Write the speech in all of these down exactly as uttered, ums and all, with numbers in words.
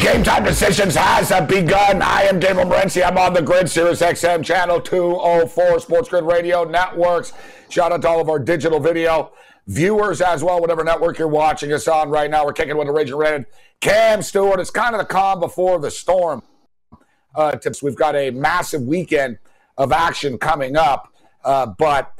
Game time decisions has begun. I am Dave Morency. I'm on the grid, Sirius X M Channel two oh four, Sports Grid Radio Networks. Shout out to all of our digital video viewers as well, whatever network you're watching us on right now. We're kicking with the Raging Red. Cam Stewart, it's kind of the calm before the storm. Uh, tips. We've got a massive weekend of action coming up. Uh, but,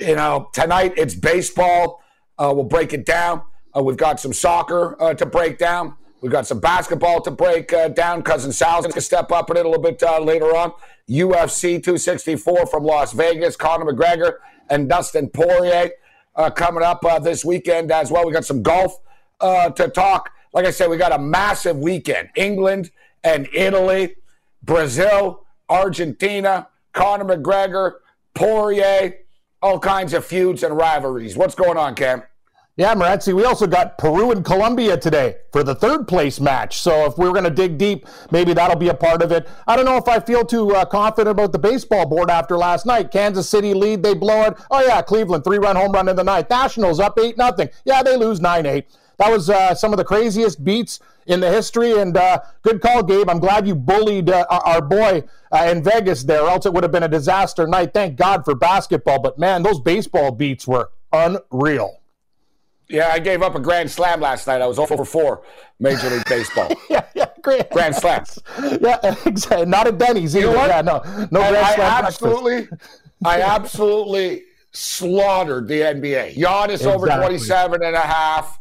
you know, tonight it's baseball. Uh, we'll break it down. Uh, we've got some soccer uh, to break down. We've got some basketball to break uh, down. Cousin Sal's going to step up in it a little bit uh, later on. U F C two sixty-four from Las Vegas. Conor McGregor and Dustin Poirier uh, coming up uh, this weekend as well. We got some golf uh, to talk. Like I said, we got a massive weekend. England and Italy, Brazil, Argentina, Conor McGregor, Poirier, all kinds of feuds and rivalries. What's going on, Cam? Yeah, Marazzi, we also got Peru and Colombia today for the third-place match. So if we're going to dig deep, maybe that'll be a part of it. I don't know if I feel too uh, confident about the baseball board after last night. Kansas City lead, they blow it. Oh, yeah, Cleveland, three-run home run in the ninth. Nationals up eight nothing. Yeah, they lose nine eight. That was uh, some of the craziest beats in the history, and uh, good call, Gabe. I'm glad you bullied uh, our boy uh, in Vegas there, else it would have been a disaster night. Thank God for basketball, but, man, those baseball beats were unreal. Yeah, I gave up a grand slam last night. I was oh for four, Major League Baseball. yeah, yeah, grand, grand slams. Yeah, exactly. Not at Denny's either. You know yeah, no, no and grand I slam. Absolutely, I absolutely slaughtered the N B A. Giannis exactly. Over twenty-seven and a half.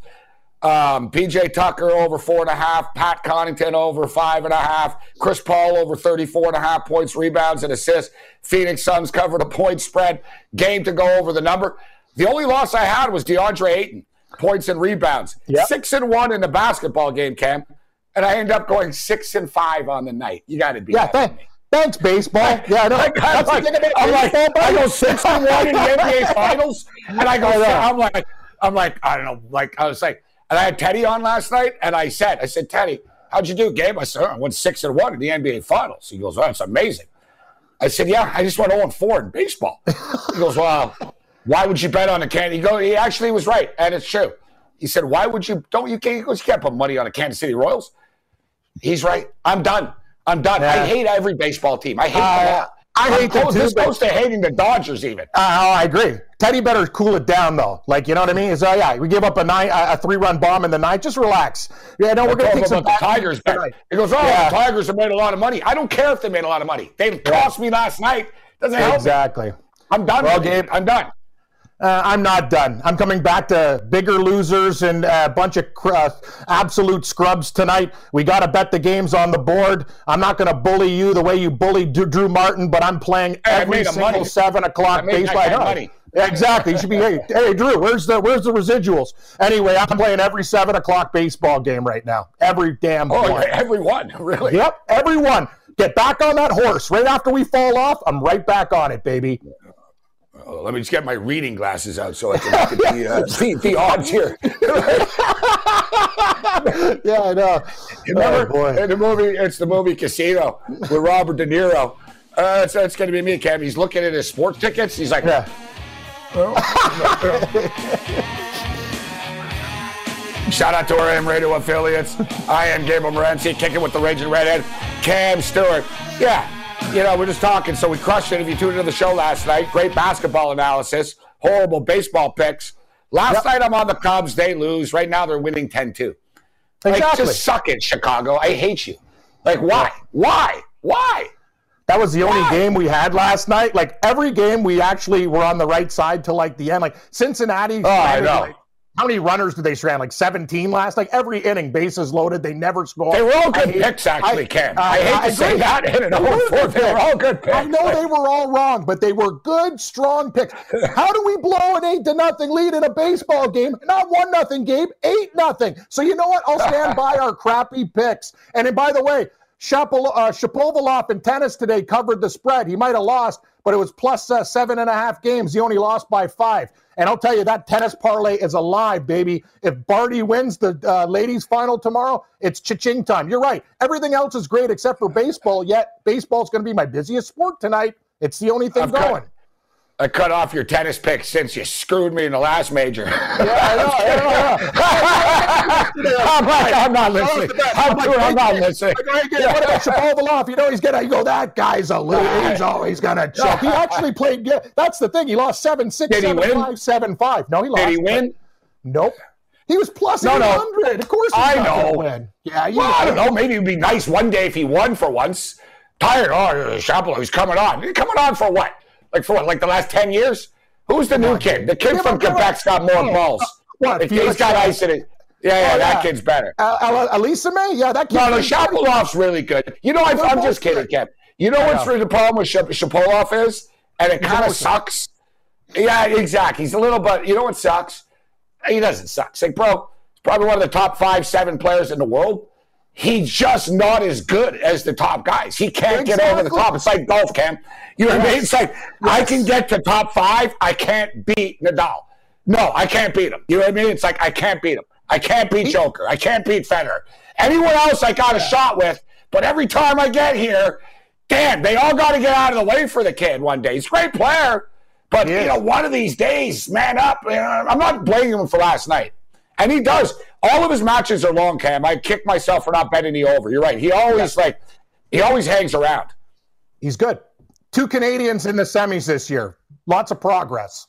Um, P J Tucker over four and a half. Pat Connaughton over five and a half. Chris Paul over thirty-four and a half points, rebounds, and assists. Phoenix Suns covered a point spread. Game to go over the number. The only loss I had was DeAndre Ayton. Points and rebounds. Yep. Six and one in the basketball game, Cam. And I end up going six and five on the night. You got to be yeah, thank, thanks, baseball. I, yeah, I know. I, I, like, I'm like, I go six and one in the N B A finals. And I go, yeah. I'm like, I'm like, I don't know. Like, I was like, and I had Teddy on last night. And I said, I said, Teddy, how'd you do, Gabe? I said, oh, I went six and one in the N B A finals. He goes, oh, that's amazing. I said, yeah, I just went oh and four in baseball. He goes, wow. Why would you bet on a Kansas? He go. He actually was right, and it's true. He said, "Why would you? Don't you? He goes, you can't put money on a Kansas City Royals." He's right. I'm done. I'm done. Yeah. I hate every baseball team. I hate uh, them all. I hate them too. This close to hating the Dodgers even. Uh, oh, I agree. Teddy better cool it down though. Like you know what I mean? So yeah, we give up a nine, a three-run bomb in the ninth. Just relax. Yeah, no, we're going to take some. The Tigers back. He goes, "Oh, yeah. The Tigers have made a lot of money." I don't care if they made a lot of money. They yeah. cost me last night. Doesn't help. Exactly. I'm done. Well, Gabe, I'm done. Uh, I'm not done. I'm coming back to bigger losers and a bunch of cr- uh, absolute scrubs tonight. We got to bet the games on the board. I'm not going to bully you the way you bullied D- Drew Martin, but I'm playing hey, every single money. seven o'clock baseline. Exactly. You should be, hey, hey, Drew, where's the where's the residuals? Anyway, I'm playing every seven o'clock baseball game right now. Every damn oh, one. Every one, really? Yep, every one. Get back on that horse. Right after we fall off, I'm right back on it, baby. Oh, let me just get my reading glasses out so I can look at the, uh, the, the odds here. Yeah, I know. You remember oh, in the movie, it's the movie Casino with Robert De Niro. Uh, it's, it's going to be me, Cam. He's looking at his sports tickets. He's like, yeah. Well, shout out to our A M radio affiliates. I am Gabriel Morency, kicking with the Raging Redhead, Cam Stewart. Yeah, you know, we're just talking, so we crushed it. If you tuned into the show last night, great basketball analysis, horrible baseball picks. Last yep. night I'm on the Cubs, they lose. Right now they're winning ten two. Exactly. Like, just suck it, Chicago. I hate you. Like, why? Why? Why? That was the only yeah. game we had last night. Like, every game we actually were on the right side till, like, the end. Like, Cincinnati. Oh, I know. Like, how many runners did they strand? Like, seventeen last? Like, every inning, bases loaded. They never scored. They were all good hate, picks, actually, I, Ken. Uh, I hate I, to I say agree. that. In an oh four, they were all good picks. I know like, they were all wrong, but they were good, strong picks. How do we blow an eight to nothing lead in a baseball game? Not one nothing game, eight nothing. So, you know what? I'll stand by our crappy picks. And, and by the way, Shapol- uh, Shapovalov in tennis today covered the spread. He might have lost, but it was plus uh, seven and a half games. He only lost by five. And I'll tell you, that tennis parlay is alive, baby. If Barty wins the uh, ladies' final tomorrow, it's cha-ching time. You're right. Everything else is great except for baseball, yet baseball's going to be my busiest sport tonight. It's the only thing I've going. Cut, I cut off your tennis pick since you screwed me in the last major. Yeah, I know. I know, I know. I'm, like, I'm not listening. I'm, I'm, like, I'm not listening. Like, yeah. What about Shapovalov? You know, he's going to go, that guy's a loser. He's always going to choke. He actually played, yeah, that's the thing. He lost seven six, seven five, seven five. No, he lost. Did he win? Nope. He was plus no, eight hundred. No. Of course he I know. Win. Yeah, well, I don't know. Maybe it would be nice one day if he won for once. Tired. Oh, Shapovalov, he's coming on. He's coming on for what? Like, for what, like the last ten years? Who's the new kid? The kid yeah, from Quebec's got more balls. What? If he's got ice in it. Yeah, yeah, oh, that yeah. kid's better. Uh, uh, Elisa May? Yeah, that kid. No, no, Shapovalov's really good. You know, I, I'm just kidding, good. Kev. You know what's really the problem with Shapovalov is? And it kind of sucks. Yeah, exactly. He's a little bit, you know what sucks? He doesn't suck. It's like, bro, he's probably one of the top five, seven players in the world. He's just not as good as the top guys. He can't exactly. get over the top. It's like golf, Cam. You know yes. what I mean? It's like, yes. I can get to top five. I can't beat Nadal. No, I can't beat him. You know what I mean? It's like, I can't beat him. I can't beat Joker. I can't beat Federer. Anyone else I got yeah. a shot with, but every time I get here, damn, they all got to get out of the way for the kid one day. He's a great player, but, yeah. you know, one of these days, man up. You know, I'm not blaming him for last night. And he does. All of his matches are long, Cam. I kick myself for not betting the over. You're right. He always, yeah. like, he always hangs around. He's good. Two Canadians in the semis this year. Lots of progress.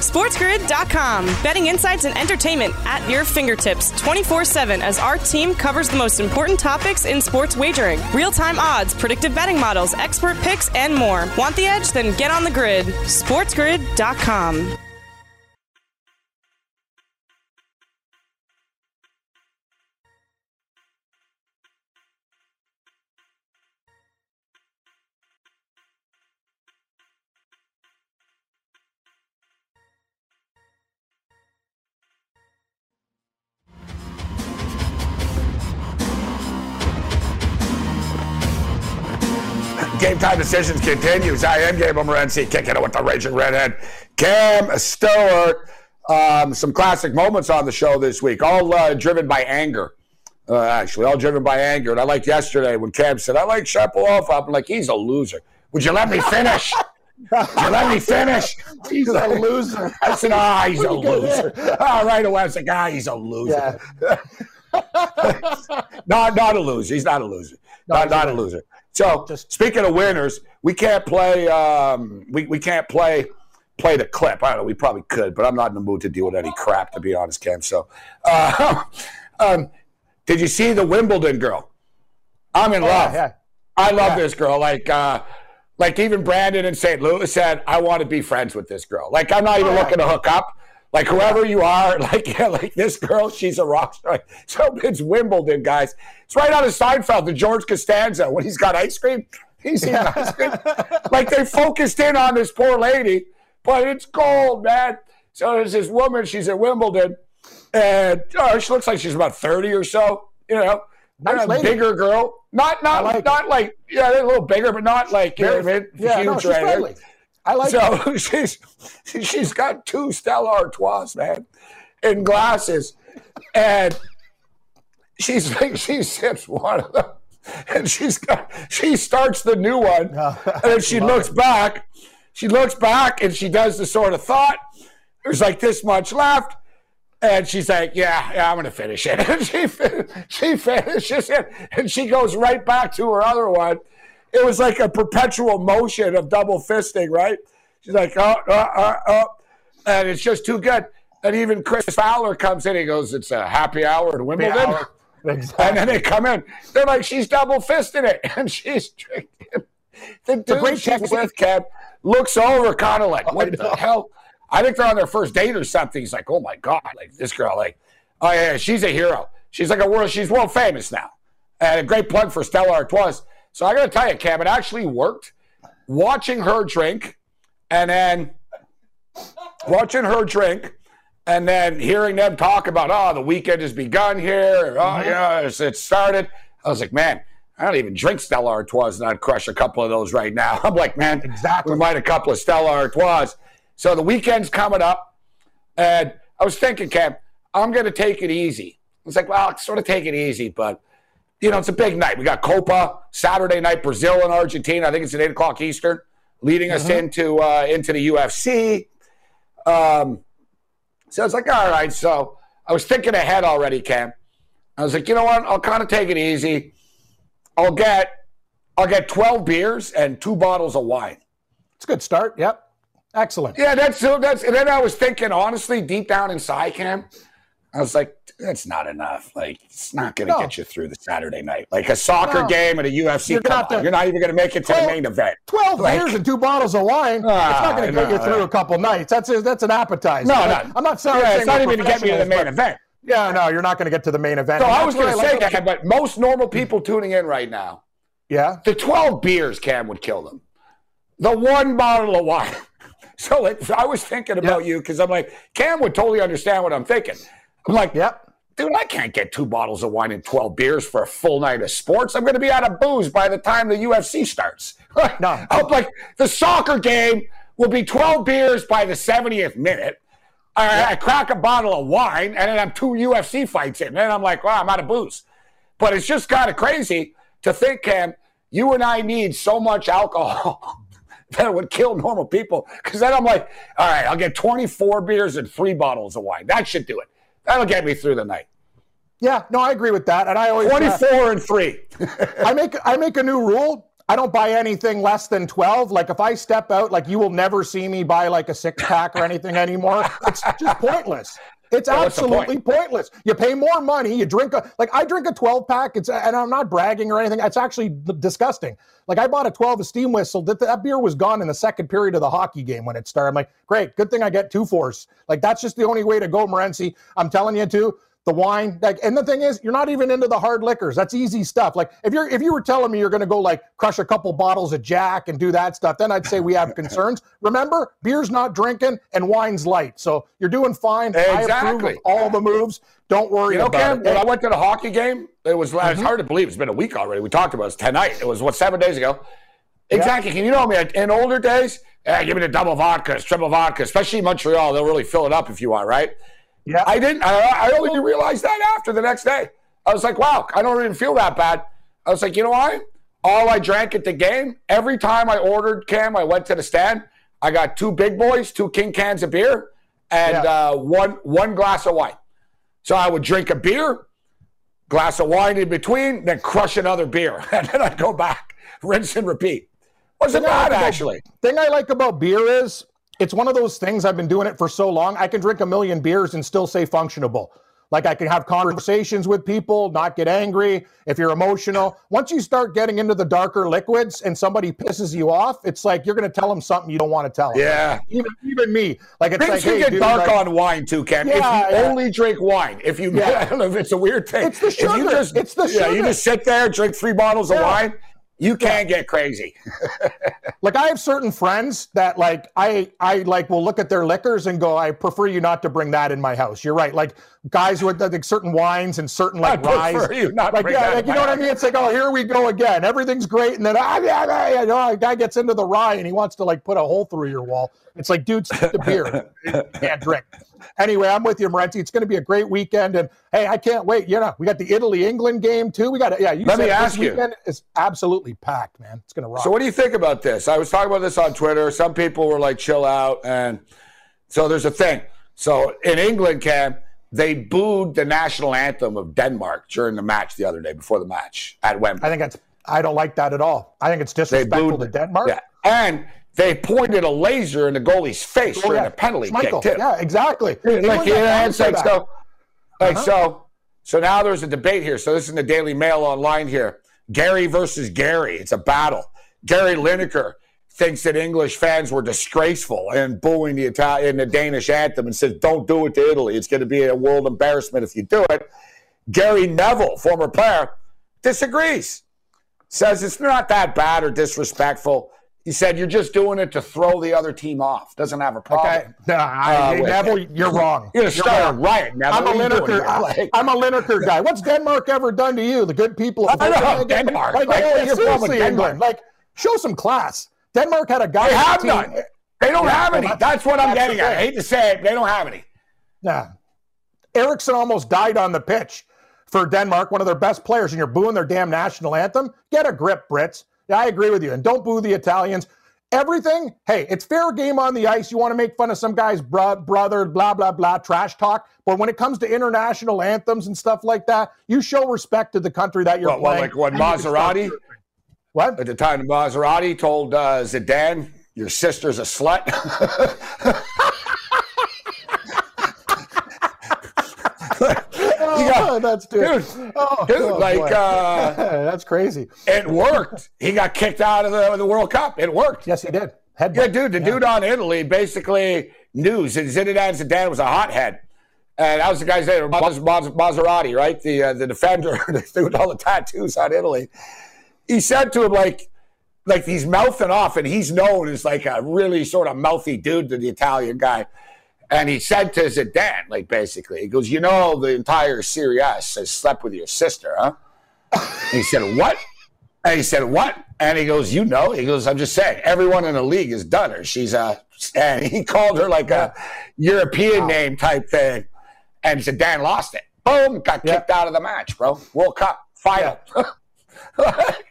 sports grid dot com. Betting insights and entertainment at your fingertips twenty-four seven as our team covers the most important topics in sports wagering. Real-time odds, predictive betting models, expert picks, and more. Want the edge? Then get on the grid. sports grid dot com. Game Time Decisions continues. I am Gabriel Morency, kicking it with the Raging Redhead, Cam Stewart. Um, some classic moments on the show this week, all uh, driven by anger. Uh, actually, all driven by anger. And I liked yesterday when Cam said, I like Shapovalov. I'm like, he's a loser. Would you let me finish? Would you let me finish? He's a loser. I said, ah, he's a loser. Oh, right away, I was like, ah, he's a loser. Yeah. not, not a loser. He's not a loser. No, not, not a loser. So, just, speaking of winners, we can't play. Um, we we can't play play the clip. I don't know. We probably could, but I'm not in the mood to deal with any crap, to be honest, Cam. So, uh, um, did you see the Wimbledon girl? I'm in oh, love. Yeah. I love yeah. this girl. Like, uh, like even Brandon in Saint Louis said, I want to be friends with this girl. Like, I'm not even yeah. looking to hook up. Like, whoever you are, like, yeah, like this girl, she's a rock star. So it's Wimbledon, guys. It's right out of Seinfeld, the George Costanza, when he's got ice cream. He's eating yeah. ice cream. Like, they focused in on this poor lady, but it's cold, man. So there's this woman, she's at Wimbledon, and oh, she looks like she's about thirty or so, you know. Nice a lady. Bigger girl. Not not like, not like, yeah, they're a little bigger, but not like, you know what I mean? Yeah, huge no, right I like so that. she's she's got two Stella Artois, man, in glasses, and she's like she sips one of them, and she's got, she starts the new one, oh, and then she looks it. back, she looks back, and she does the sort of thought. There's like this much left, and she's like, "Yeah, yeah, I'm gonna finish it." And she she finishes it, and she goes right back to her other one. It was like a perpetual motion of double fisting, right? She's like, "Oh, oh, oh," oh. And it's just too good. And even Chris Fowler comes in. He goes, "It's a happy hour at Wimbledon." Hour. Exactly. And then they come in. They're like, she's double fisting it, and she's drinking. The dude the great she's with, Kev, looks over kind of like, "What the hell?" I think they're on their first date or something. He's like, "Oh my God, like this girl, like, oh yeah, she's a hero. She's like a world, she's world famous now." And a great plug for Stella Artois. So I got to tell you, Cam, it actually worked. Watching her drink, and then watching her drink, and then hearing them talk about, "Oh, the weekend has begun here. Oh mm-hmm. yeah, it's, it started." I was like, man, I don't even drink Stella Artois, and I'd crush a couple of those right now. I'm like, man, exactly. We might a couple of Stella Artois. So the weekend's coming up, and I was thinking, Cam, I'm going to take it easy. It's like, well, I'll sort of take it easy, but, you know, it's a big night. We got Copa, Saturday night, Brazil and Argentina. I think it's at eight o'clock Eastern, leading us mm-hmm. into uh, into the U F C. Um, so I was like, all right. So I was thinking ahead already, Cam. I was like, you know what? I'll kind of take it easy. I'll get, I'll get twelve beers and two bottles of wine. It's a good start, yep. Excellent. Yeah, that's so. That's and then I was thinking, honestly, deep down inside, Cam, I was like, that's not enough. Like, it's not going to no. get you through the Saturday night. Like a soccer no. game and a U F C. You're not, the, you're not even going to make it to twelve, the main event. Twelve like, beers and two bottles of wine. Uh, it's not going to get no, you through no. a couple nights. That's a, that's an appetizer. No, right? no, I'm not sorry. Yeah, it's not even to get me to the main event. Yeah, no, you're not going to get to the main event. So I was going to say, like, Cam, but most normal people tuning in right now, yeah, the twelve beers, Cam, would kill them. The one bottle of wine. So like, I was thinking about yep. you because I'm like, Cam would totally understand what I'm thinking. I'm like, yep. dude, I can't get two bottles of wine and twelve beers for a full night of sports. I'm going to be out of booze by the time the U F C starts. No. I'm like, the soccer game will be twelve beers by the seventieth minute. I, yep. I crack a bottle of wine, and then I'm two U F C fights in. And then I'm like, wow, I'm out of booze. But it's just kind of crazy to think, Cam, you and I need so much alcohol that it would kill normal people. Because then I'm like, all right, I'll get twenty-four beers and three bottles of wine. That should do it. That'll get me through the night. Yeah, no, I agree with that. And I always twenty-four uh, and three. I make I make a new rule. I don't buy anything less than twelve. Like if I step out, like you will never see me buy like a six pack or anything anymore. It's just pointless. It's well, absolutely point? pointless. You pay more money. You drink a like I drink a twelve pack. It's and I'm not bragging or anything. It's actually disgusting. Like I bought a twelve of Steam Whistle. That that beer was gone in the second period of the hockey game when it started. I'm like, great, good thing I get two fours. Like that's just the only way to go, Morency. I'm telling you too. The wine, like, and the thing is, you're not even into the hard liquors. That's easy stuff. Like if you're if you were telling me you're going to go like crush a couple bottles of Jack and do that stuff, then I'd say we have concerns. Remember, beer's not drinking and wine's light, so you're doing fine. Exactly. I approve of all the moves. Don't worry you know, about Cam, it. When I went to the hockey game, it was mm-hmm. it's hard to believe it's been a week already. We talked about it. It was tonight. It was what seven days ago. Exactly. Yeah. You know, I mean, in older days, eh, give me the double vodkas, triple vodka, especially in Montreal. They'll really fill it up if you want, right? Yeah, I didn't. I, I only realized that after the next day. I was like, wow, I don't even feel that bad. I was like, you know why? All I drank at the game, every time I ordered, Cam, I went to the stand. I got two big boys, two king cans of beer, and yeah. uh, one one glass of wine. So I would drink a beer, glass of wine in between, then crush another beer. And then I'd go back, rinse and repeat. Wasn't bad, actually. The thing I like about beer is, it's one of those things, I've been doing it for so long, I can drink a million beers and still stay functionable. Like I can have conversations with people, not get angry, if you're emotional. Once you start getting into the darker liquids and somebody pisses you off, it's like you're going to tell them something you don't want to tell them. Yeah. Even, even me. Like it's Things like, you hey, get dude, dark like, on wine too, Cam. Yeah, if you yeah. only drink wine. If you, yeah. I don't know if it's a weird thing. It's the sugar. Just, it's the sugar. Yeah, you just sit there, drink three bottles yeah. of wine. You can yeah. get crazy. Like, I have certain friends that, like, I, I like will look at their liquors and go, I prefer you not to bring that in my house. You're right. Like, guys with like, certain wines and certain, like, I prefer ryes. You not like, bring yeah, that like, in you know what house. I mean? It's like, oh, here we go again. Everything's great. And then, ah, yeah, yeah, you know, a guy gets into the rye and he wants to, like, put a hole through your wall. It's like, dude, stick to beer. Can't drink. Anyway, I'm with you, Morency. It's going to be a great weekend. And, hey, I can't wait. You know, we got the Italy-England game, too. We got, yeah, you Let said me ask this weekend you. Is absolutely packed, man. It's going to rock. So what do you think about this? I was talking about this on Twitter. Some people were like, chill out. And so there's a thing. So in England, Cam, they booed the national anthem of Denmark during the match the other day, before the match at Wembley. I think that's – I don't like that at all. I think it's disrespectful booed, to Denmark. Yeah. And – they pointed a laser in the goalie's face during oh, yeah. a penalty Michael. kick, too. Yeah, exactly. Like, like, yeah, so, uh-huh. like so, so now there's a debate here. So this is in the Daily Mail online here. Gary versus Gary. It's a battle. Gary Lineker thinks that English fans were disgraceful and booing the Italian, the Danish anthem, and says, don't do it to Italy. It's going to be a world embarrassment if you do it. Gary Neville, former player, disagrees. Says it's not that bad or disrespectful. He said, you're just doing it to throw the other team off. Doesn't have a problem. Okay. No, I, uh, hey, Neville, you're wrong. You're going to start a riot, Neville. I'm a Lineker, I'm a Lineker guy. What's Denmark ever done to you? The good people of I know, Denmark. Like, like, like, you're from England. Like, show some class. Denmark had a guy. They have team. none. They don't yeah, have any. That's, that's what I'm that's getting at. I hate to say it, but they don't have any. Yeah. Eriksson almost died on the pitch for Denmark, one of their best players, and you're booing their damn national anthem? Get a grip, Brits. I agree with you. And don't boo the Italians. Everything, hey, it's fair game on the ice. You want to make fun of some guy's bro- brother, blah, blah, blah, trash talk. But when it comes to international anthems and stuff like that, you show respect to the country that you're well, playing. Well, like when Materazzi, what? At the time, Materazzi told uh, Zidane, your sister's a slut. Got, oh, that's dude, dude, oh, dude oh, like uh, that's crazy. It worked. He got kicked out of the, the World Cup. It worked. Yes, he did. Headbutt. Yeah, dude. The yeah. dude on Italy basically knew Zinedine Zidane was a hothead, and that was the guy's name, Materazzi, right? The uh, the defender, the dude with all the tattoos on Italy. He said to him like, like he's mouthing off, and he's known as like a really sort of mouthy dude to the Italian guy. And he said to Zidane, like, basically, he goes, you know, the entire Serie A has slept with your sister, huh? And he said, what? And he said, what? And he goes, you know, he goes, I'm just saying, everyone in the league has done her. She's a, and he called her like a European wow. name type thing. And Zidane lost it. Boom, got kicked yeah. out of the match, bro. World Cup, final. Yeah.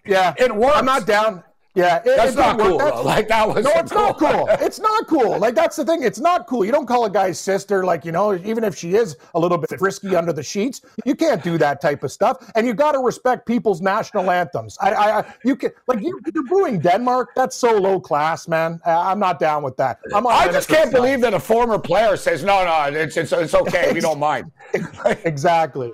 yeah. It worked. I'm not down. Yeah, it, that's it not cool. That's, like that was no, it's cool. not cool. It's not cool. Like that's the thing. It's not cool. You don't call a guy's sister, like you know, even if she is a little bit frisky under the sheets, you can't do that type of stuff. And you got to respect people's national anthems. I, I, I you can like you, you're booing Denmark. That's so low class, man. I, I'm not down with that. I'm I just can't stuff. believe that a former player says no, no, it's it's it's okay. We don't mind. Exactly.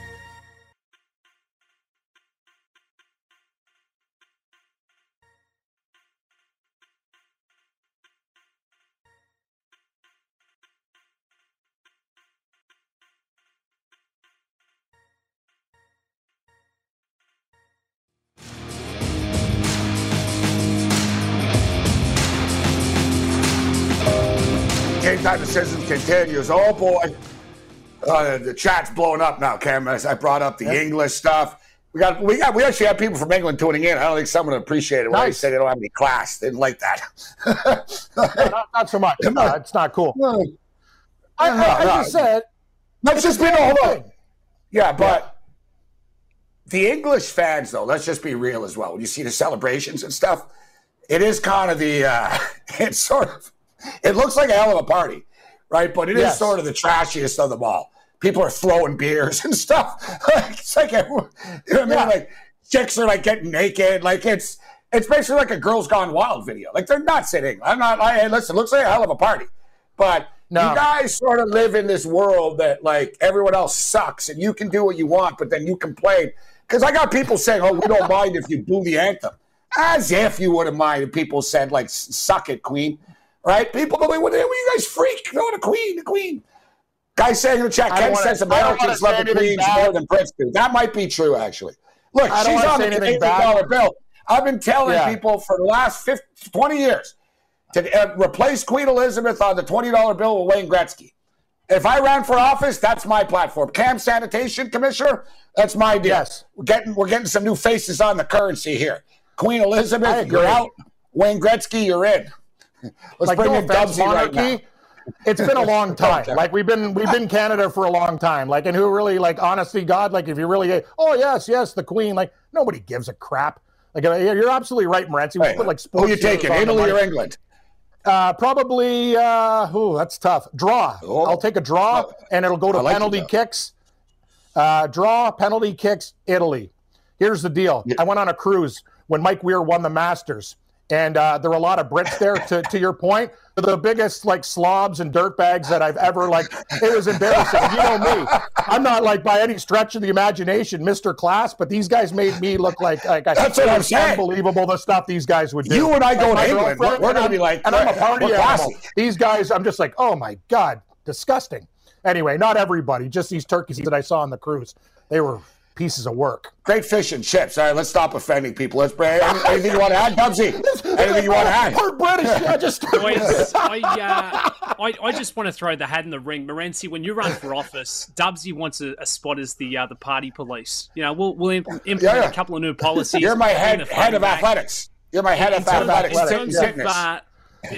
Time decision continues. Oh boy, uh, the chat's blowing up now, Cam. As I brought up the yeah. English stuff, we got we got we actually have people from England tuning in. I don't think someone appreciated it when nice. they said they don't have any class. They didn't like that. no, not, not so much. No, uh, it's not cool. No. I, I, I no, just no. said that's just been all whole thing. Yeah, but yeah. the English fans, though, let's just be real as well. When you see the celebrations and stuff, it is kind of the uh, it's sort of. It looks like a hell of a party, right? But it yes. is sort of the trashiest of them all. People are throwing beers and stuff. It's like, you know what I mean? Yeah. Like, chicks are, like, getting naked. Like, it's it's basically like a Girls Gone Wild video. Like, they're nuts in England. I'm not, I, listen, it looks like a hell of a party. But no. you guys sort of live in this world that, like, everyone else sucks and you can do what you want, but then you complain. Because I got people saying, oh, we don't mind if you boo the anthem. As if you wouldn't mind if people said, like, suck it, Queen. Right? People, but what are you guys freak? No, the Queen, the Queen. Guy saying in the chat, Ken says Americans love the Queens more than Brits do. That might be true, actually. Look, she's on the Canadian dollar bill. I've been telling yeah. people for the last fifty, twenty years to uh, replace Queen Elizabeth on the twenty dollar bill with Wayne Gretzky. If I ran for office, that's my platform. Cam Sanitation Commissioner, that's my deal. Yes. We're getting, we're getting some new faces on the currency here. Queen Elizabeth, you're out. Wayne Gretzky, you're in. Let's like, bring no in Dubsy monarchy, right now. It's been a long time. Like, we've been we've been Canada for a long time. Like, and who really, like, honestly, God, like, if you really, oh, yes, yes, the Queen, like, nobody gives a crap. Like, you're absolutely right, Morency. We hey, put, like, sports who you taking, Italy or England? Uh, probably, uh, ooh, that's tough. Draw. Oh. I'll take a draw, oh. and it'll go to like penalty kicks. Uh, draw, penalty kicks, Italy. Here's the deal. Yeah. I went on a cruise when Mike Weir won the Masters. And uh, there were a lot of Brits there, to, to your point. The biggest, like, slobs and dirtbags that I've ever, like, it was embarrassing. You know me. I'm not, like, by any stretch of the imagination, Mister Class, but these guys made me look like, like that's I, what I'm saying. Unbelievable the stuff these guys would do. You and I go like, to England. We're going to be like, and I'm a party animal. Classy. These guys, I'm just like, oh, my God, disgusting. Anyway, not everybody, just these turkeys that I saw on the cruise. They were pieces of work. Great fish and chips. All right, let's stop offending people. Let's bring anything you want to add, Dubsy? Anything you want to add? We're British. I just Boys, I, uh, I, I just want to throw the hat in the ring. Morency, when you run for office, Dubsy wants a, a spot as the uh, the party police. You know, we'll, we'll implement yeah, yeah. a couple of new policies. You're my head head of back. athletics. You're my head in of terms, athletics. In terms yeah. of uh,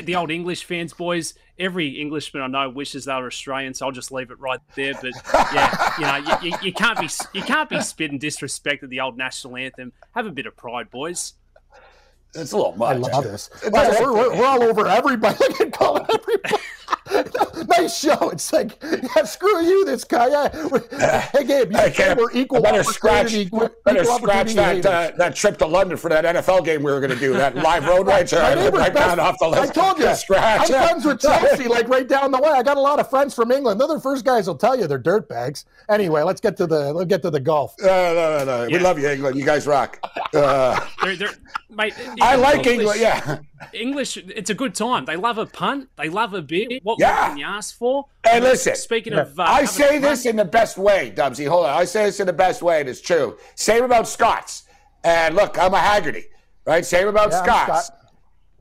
the old English fans, boys, every Englishman I know wishes they were Australian, so I'll just leave it right there. But yeah, you know, you, you, you can't be you can't be spitting disrespect at the old national anthem. Have a bit of pride, boys. It's a little much. I love this. Well, we're, we're, we're all over everybody. I can call it everybody. Nice show. It's like, yeah, screw you, this guy. Yeah. Hey, Gabe, you hey, we're equal. I better scratch, equal better scratch that uh, that trip to London for that N F L game we were going to do. That live road right there. I went right down off the list. I told you. Scratch. I'm friends with Chelsea, like right down the way. I got a lot of friends from England. They're the first guys will tell you they're dirtbags. Anyway, let's get to the let's get to the golf. Uh, no, no, no. Yeah. We love you, England. You guys rock. Uh, they're, they're, mate, I like English, English, yeah. English, it's a good time. They love a punt. They love a beer. What yeah. can you ask for? Hey, and listen. Speaking yeah. of... Uh, I say this in the best way, Dubsy. Hold on. I say this in the best way, and it's true. Same about Scots. And look, I'm a Haggerty, right? Same about yeah, Scots. Scott.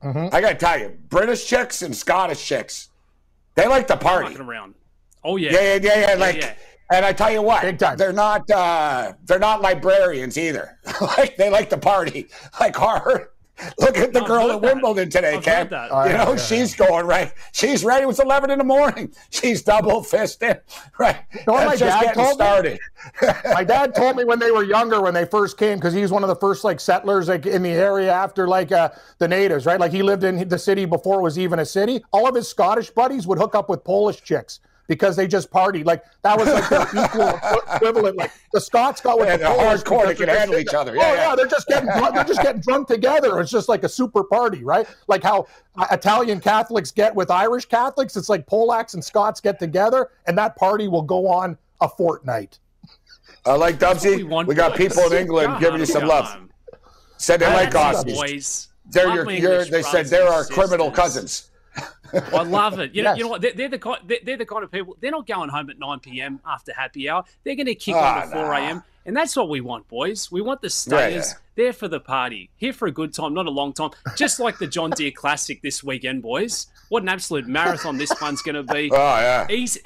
Mm-hmm. I got to tell you, British chicks and Scottish chicks, they like to party. Around. Oh, yeah. Yeah, yeah, yeah. yeah like... Yeah, yeah. And I tell you what, they're not uh, they're not librarians either. Like they like to party, like hard. Look at the I've girl at Wimbledon that. today, Ken. You oh, know, yeah. she's going right. She's ready. It's eleven in the morning. She's double fisted. Right. No, my, just dad told started. Me, my dad told me when they were younger, when they first came, because he's one of the first like settlers like in the area after like uh, the natives, right? Like he lived in the city before it was even a city. All of his Scottish buddies would hook up with Polish chicks. Because they just partied. Like, that was like their equal equivalent. Like, the Scots got with yeah, the hardcore. They can handle each other. Yeah, oh, yeah, yeah, they're just getting drunk. They're just getting drunk together. It's just like a super party, right? Like how Italian Catholics get with Irish Catholics. It's like Polacks and Scots get together, and that party will go on a fortnight. I uh, like Dubsy. We, we got people in England giving you some love. Said they like Aussies. They're your, your, they said they're our criminal cousins. I love it. You know, yes. you know what? They're, they're, the, they're the kind of people, they're not going home at nine p m after happy hour. They're going to kick oh, on at nah. four a m And that's what we want, boys. We want the stayers yeah, yeah. there for the party, here for a good time, not a long time. Just like the John Deere Classic this weekend, boys. What an absolute marathon this one's going to be. Oh, yeah. Easy,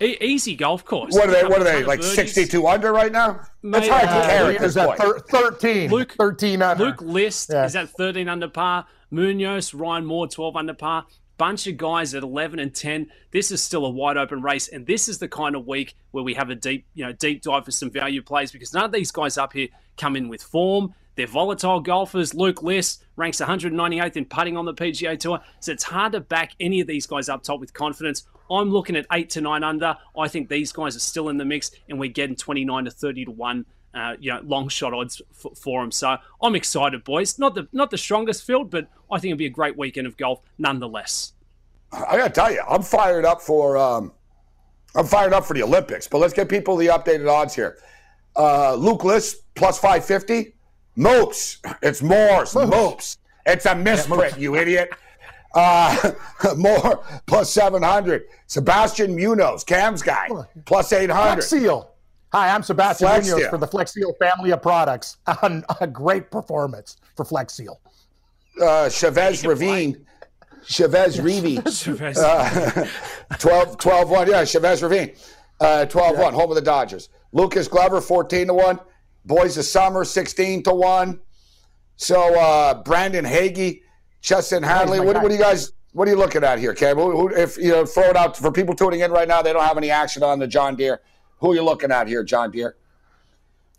e easy golf course. What are they, what are they like sixty-two under right now? That's hard to carry at this point. thirteen. Luke, thirteen under. Luke List yeah. is at thirteen under par. Munoz, Ryan Moore, twelve under par. Bunch of guys at eleven and ten. This is still a wide open race, and this is the kind of week where we have a deep, you know, deep dive for some value plays because none of these guys up here come in with form. They're volatile golfers. Luke List ranks one hundred ninety-eighth in putting on the P G A Tour, so it's hard to back any of these guys up top with confidence. I'm looking at eight to nine under. I think these guys are still in the mix, and we're getting twenty-nine to thirty to one. Uh, you know, long shot odds for, for them. So I'm excited, boys. Not the not the strongest field, but I think it'll be a great weekend of golf, nonetheless. I gotta tell you, I'm fired up for um, I'm fired up for the Olympics. But let's get people the updated odds here. uh, Luke List, plus five fifty. Moops. It's Moore's. Moops. Moops. It's a misprint, yeah, you idiot. Uh, Moore, plus seven hundred. Sebastian Munoz, Cam's guy, plus eight hundred. Flex Seal. Hi, I'm Sebastian Flex Munoz Seal. For the Flex Seal family of products. A, a great performance for Flex Seal. Uh, Chavez Ravine. Chavez Reeve. Uh, twelve, twelve one. Yeah, Chavez Ravine. Uh, twelve one, yeah. Home of the Dodgers. Lucas Glover, fourteen to one. Boys of Summer, sixteen to one. So uh, Brandon Hagee, Justin Hadley. What, what do you guys? What are you looking at here, Cam? Who, if you know, throw it out for people tuning in right now. They don't have any action on the John Deere. Who are you looking at here, John Deere?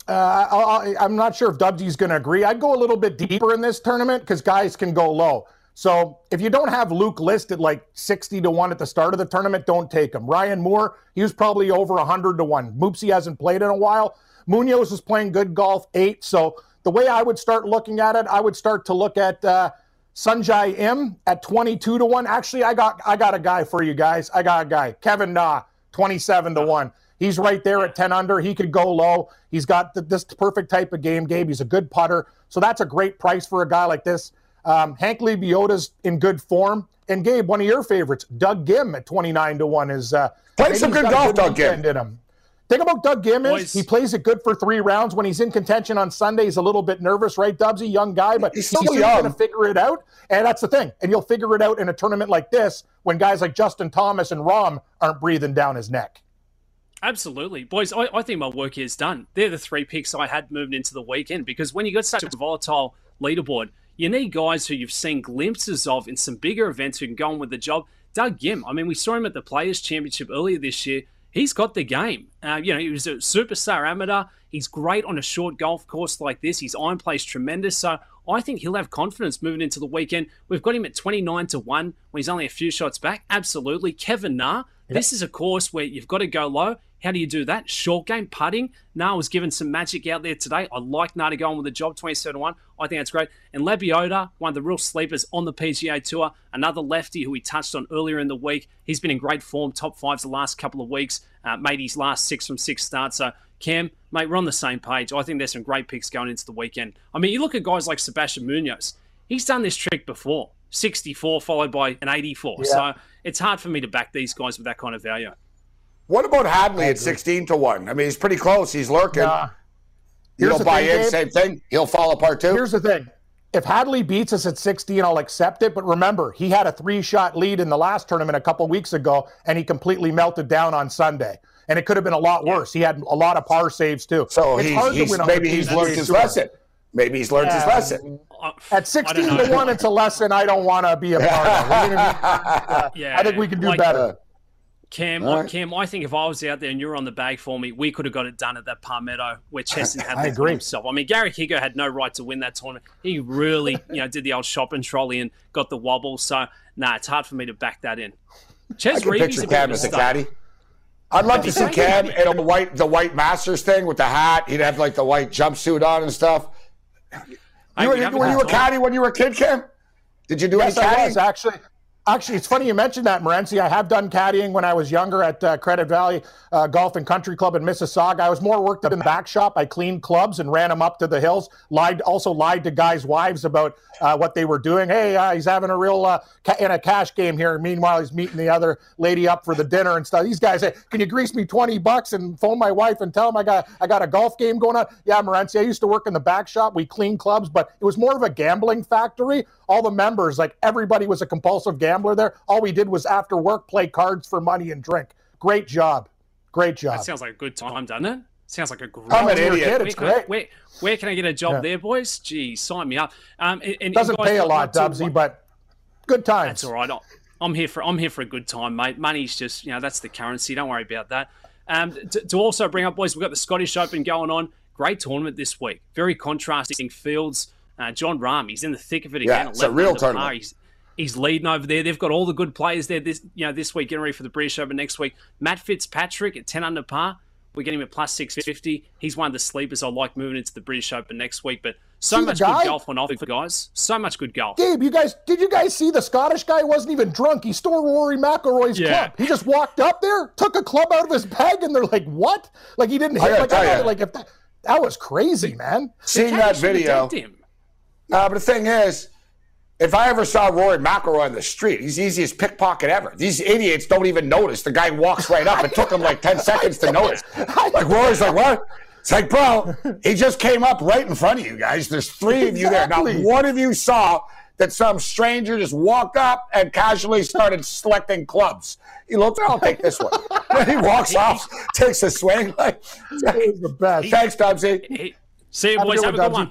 Uh, I'll, I'm not sure if Dubsy's going to agree. I'd go a little bit deeper in this tournament because guys can go low. So if you don't have Luke List at like sixty to one at the start of the tournament, don't take him. Ryan Moore, he was probably over one hundred to one. Moopsy hasn't played in a while. Munoz is playing good golf, eight. So the way I would start looking at it, I would start to look at uh, Sunjay Im at twenty-two to one. Actually, I got I got a guy for you guys. I got a guy. Kevin Na, twenty-seven to one. He's right there at ten under. He could go low. He's got the, this perfect type of game, Gabe. He's a good putter. So that's a great price for a guy like this. Um, Hank Lebioda's in good form. And, Gabe, one of your favorites, Doug Ghim at twenty-nine to one is uh, – play some good golf, Doug Ghim. Thing about Doug Ghim is Boys. He plays it good for three rounds. When he's in contention on Sunday, he's a little bit nervous, right, Dubsy? Young guy, but he's, he's going to figure it out. And that's the thing. And you'll figure it out in a tournament like this when guys like Justin Thomas and Rahm aren't breathing down his neck. Absolutely. Boys, I, I think my work is done. They're the three picks I had moved into the weekend because when you got such a volatile leaderboard, you need guys who you've seen glimpses of in some bigger events who can go on with the job. Doug Ghim, I mean, we saw him at the Players' Championship earlier this year. He's got the game. Uh, you know, he was a superstar amateur. He's great on a short golf course like this. His iron play is tremendous. So I think he'll have confidence moving into the weekend. We've got him at twenty-nine to one when he's only a few shots back. Absolutely. Kevin Na, yeah. This is a course where you've got to go low. How do you do that? Short game putting. Na was given some magic out there today. I like Na to go on with the job, twenty-seven to one. I think that's great. And Lebiota, one of the real sleepers on the P G A Tour, another lefty who we touched on earlier in the week. He's been in great form, top fives the last couple of weeks, uh, made his last six from six starts. So, Cam, mate, we're on the same page. I think there's some great picks going into the weekend. I mean, you look at guys like Sebastian Munoz. He's done this trick before, sixty-four followed by an eighty-four. Yeah. So it's hard for me to back these guys with that kind of value. What about Hadley at sixteen to one? I mean, he's pretty close. He's lurking. Uh, He'll buy in, same thing. He'll fall apart too. Here's the thing. If Hadley beats us at sixteen, I'll accept it. But remember, he had a three-shot lead in the last tournament a couple weeks ago, and he completely melted down on Sunday. And it could have been a lot worse. He had a lot of par saves too. So it's he's, hard he's, to win maybe he's learned his lesson. Maybe he's learned yeah. his lesson. At sixteen to one, it's a lesson I don't want to be a part of. We're gonna be, uh, yeah. I think we can do like, better. Cam, right. Cam, I think if I was out there and you were on the bag for me, we could have got it done at that Palmetto where Chesson had the win himself. I mean, Gary Higo had no right to win that tournament. He really, you know, did the old shopping trolley and got the wobble. So, nah, it's hard for me to back that in. Ches Reeves Cam as a caddy. I'd love to see Cam in a white, the white Masters thing with the hat. He'd have like the white jumpsuit on and stuff. You were, were you a caddy when you were a kid, Cam? Did you do yes, any caddy? I was actually. Actually, it's funny you mentioned that, Morency. I have done caddying when I was younger at uh, Credit Valley uh, Golf and Country Club in Mississauga. I was more worked up in the back shop. I cleaned clubs and ran them up to the hills. Lied, also lied to guys' wives about uh, what they were doing. Hey, uh, he's having a real uh, ca- in a cash game here. Meanwhile, he's meeting the other lady up for the dinner and stuff. These guys say, "Can you grease me twenty bucks and phone my wife and tell him I got I got a golf game going on?" Yeah, Morency. I used to work in the back shop. We cleaned clubs, but it was more of a gambling factory. All the members, like everybody, was a compulsive gambler. There, all we did was after work play cards for money and drink. Great job, great job. That sounds like a good time, doesn't it? Sounds like a great. I'm an idiot. Where, it's where, great. Where, where can I get a job yeah. there, boys? Gee, sign me up. Um, and, and doesn't guys, pay a lot, Dubsy, but good times. That's all right. I'm here for I'm here for a good time, mate. Money's just you know that's the currency. Don't worry about that. Um, to, to also bring up, boys, we've got the Scottish Open going on. Great tournament this week. Very contrasting fields. Uh, John Rahm, he's in the thick of it again. Yeah, it's a real tournament. He's leading over there. They've got all the good players there this you know this week, getting ready for the British Open next week. Matt Fitzpatrick at ten under par. We're getting him at plus six fifty. He's one of the sleepers I like moving into the British Open next week. But so see much good golf on offer, guys. So much good golf. Gabe, you guys, did you guys see the Scottish guy wasn't even drunk? He stole Rory McIlroy's yeah. club. He just walked up there, took a club out of his bag, and they're like, what? Like, he didn't hit. Like, I, like, if that... That was crazy, man. Seeing that video. Uh, but the thing is, if I ever saw Rory McIlroy on the street, he's the easiest pickpocket ever. These idiots don't even notice. The guy walks right up. It took him like ten seconds to notice. Like, Rory's like, what? It's like, bro, he just came up right in front of you guys. There's three of you exactly. there. Not one of you saw that some stranger just walked up and casually started selecting clubs. He looked, I'll take this one. He walks off, takes a swing. Like, the best. He, Thanks, Dubsy. He, see you, have boys. Have a good one.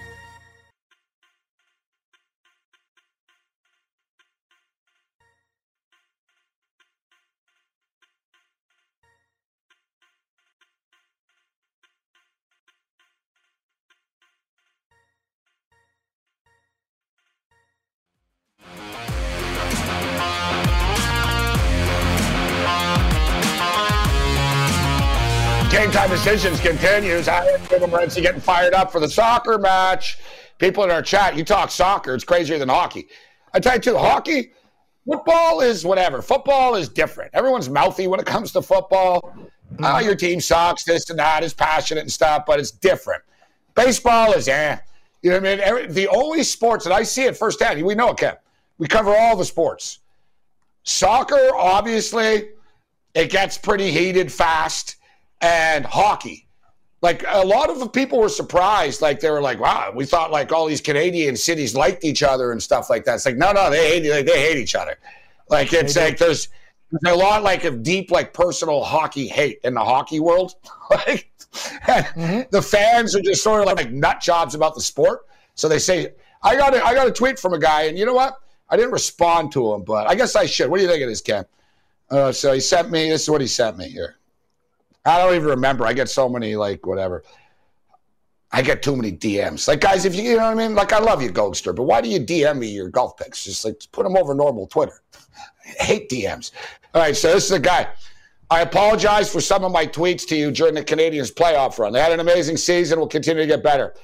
Time decisions continues. I am Renzi getting fired up for the soccer match. People in our chat, you talk soccer, it's crazier than hockey. I tell you, too, hockey, football is whatever. Football is different. Everyone's mouthy when it comes to football. Uh, your team sucks, this and that, is passionate and stuff, but it's different. Baseball is, eh. You know what I mean? Every, the only sports that I see it firsthand, we know it, Kev. We cover all the sports. Soccer, obviously, it gets pretty heated fast. And hockey, like a lot of people were surprised. Like they were like, "Wow, we thought like all these Canadian cities liked each other and stuff like that." It's like, no, no, they hate, like, they hate each other. Like it's like there's, there's a lot like of deep like personal hockey hate in the hockey world. Like mm-hmm. the fans are just sort of like, like nut jobs about the sport. So they say, "I got a, I got a tweet from a guy, and you know what? I didn't respond to him, but I guess I should." What do you think of this, Ken? Uh, so he sent me. This is what he sent me here. I don't even remember. I get so many, like, whatever. I get too many D Ms. Like, guys, if you, you know what I mean? Like, I love you, Goldster, but why do you D M me your golf picks? Just, like, put them over normal Twitter. I hate D Ms. All right, so this is a guy. I apologize for some of my tweets to you during the Canadians' playoff run. They had an amazing season. We'll continue to get better.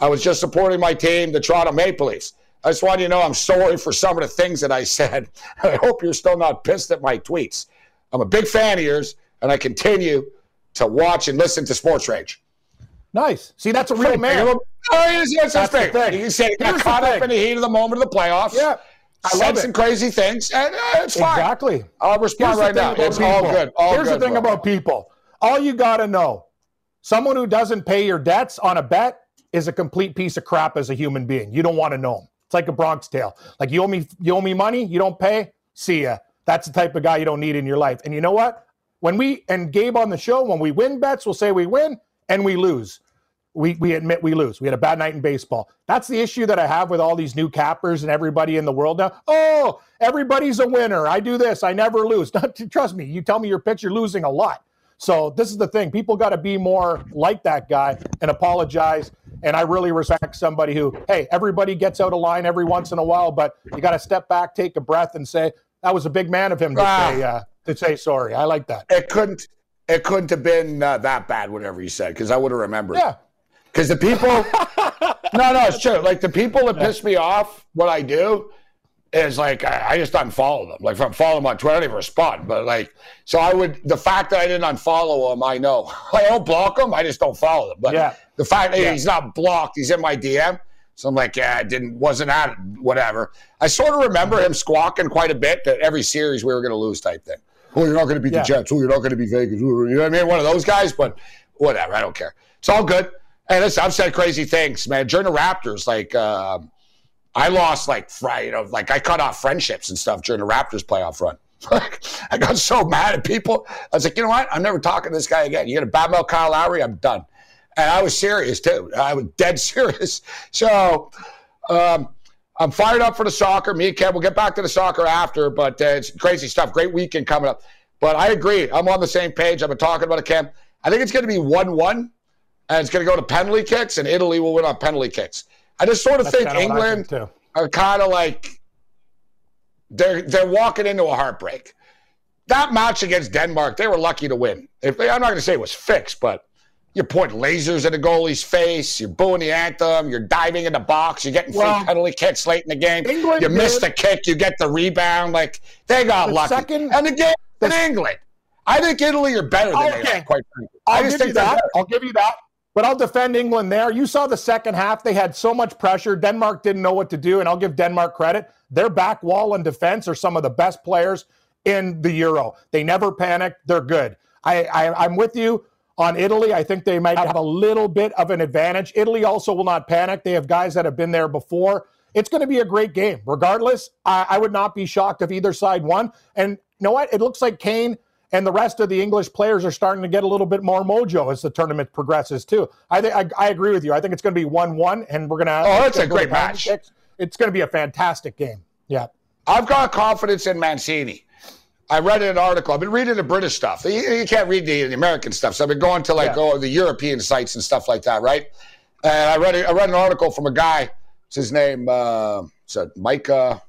I was just supporting my team, the Toronto Maple Leafs. I just wanted you to know I'm sorry for some of the things that I said. I hope you're still not pissed at my tweets. I'm a big fan of yours, and I continue to watch and listen to Sports Rage. Nice. See, that's a real Frank, man. Oh, that's, that's, that's the thing. thing. You can say he got caught up in the heat of the moment of the playoffs. Yeah. I said some crazy things, and uh, it's fine. Exactly. I'll respond right now. It's people. all good. All Here's good, the thing bro. about people. All you got to know, someone who doesn't pay your debts on a bet is a complete piece of crap as a human being. You don't want to know him. It's like a Bronx tale. Like, you owe me, you owe me money, you don't pay, see ya. That's the type of guy you don't need in your life. And you know what? When we, and Gabe on the show, when we win bets, we'll say we win and we lose. We we admit we lose. We had a bad night in baseball. That's the issue that I have with all these new cappers and everybody in the world now. Oh, everybody's a winner. I do this. I never lose. Trust me, you tell me your picks, you're losing a lot. So this is the thing. People got to be more like that guy and apologize. And I really respect somebody who, hey, everybody gets out of line every once in a while, but you got to step back, take a breath and say, that was a big man of him to ah. say uh, to say sorry. I like that. It couldn't it couldn't have been uh, that bad, whatever you said, because I would have remembered. Yeah. Because the people – no, no, it's true. Like, the people that yeah. piss me off, what I do is, like, I, I just unfollow them. Like, if I'm following them on Twitter, I don't even respond. But, like, so I would – the fact that I didn't unfollow him, I know. I don't block him. I just don't follow them. But yeah. the fact that yeah. he's not blocked, he's in my D M – so I'm like, yeah, I didn't, wasn't at it, whatever. I sort of remember him squawking quite a bit that every series we were going to lose type thing. Oh, you're not going to beat yeah. the Jets. Oh, you're not going to beat Vegas. You know what I mean? One of those guys, but whatever. I don't care. It's all good. And listen, I've said crazy things, man. During the Raptors, like, uh, I lost, like, you know, like, I cut off friendships and stuff during the Raptors playoff run. Like, I got so mad at people. I was like, you know what? I'm never talking to this guy again. You're going to badmouth Kyle Lowry? I'm done. And I was serious, too. I was dead serious. So um, I'm fired up for the soccer. Me and Ken, we'll get back to the soccer after, but uh, it's crazy stuff. Great weekend coming up. But I agree. I'm on the same page. I've been talking about it, Ken. I think it's going to be one one, and it's going to go to penalty kicks, and Italy will win on penalty kicks. I just sort of That's think England think are kind of like they're they're walking into a heartbreak. that match against Denmark, they were lucky to win. If they, I'm not going to say it was fixed, but you're pointing lasers at the goalie's face, you're booing the anthem, you're diving in the box, you're getting well, free penalty kicks late in the game, England you did. miss the kick, you get the rebound. Like, they got the lucky. Second, and again, in England. I think Italy are better than okay. England, quite frankly. I'll I just give think you that. I'll give you that. But I'll defend England there. You saw the second half. They had so much pressure. Denmark didn't know what to do, and I'll give Denmark credit. Their back wall and defense are some of the best players in the Euro. They never panicked. They're good. I, I, I'm with you on Italy. I think they might have a little bit of an advantage. Italy also will not panic. They have guys that have been there before. It's going to be a great game. Regardless, I, I would not be shocked if either side won. And you know what? It looks like Kane and the rest of the English players are starting to get a little bit more mojo as the tournament progresses, too. I think I, I agree with you. I think it's going to be one one, and we're going to. Oh, it's a great match. It's going to be a fantastic game. Yeah, I've got confidence in Mancini. I read an article. I've been reading the British stuff. You, you can't read the, the American stuff, so I've been going to like yeah. oh, the European sites and stuff like that, right? And I read a, I read an article from a guy. What's his name? Uh, it's a Micah.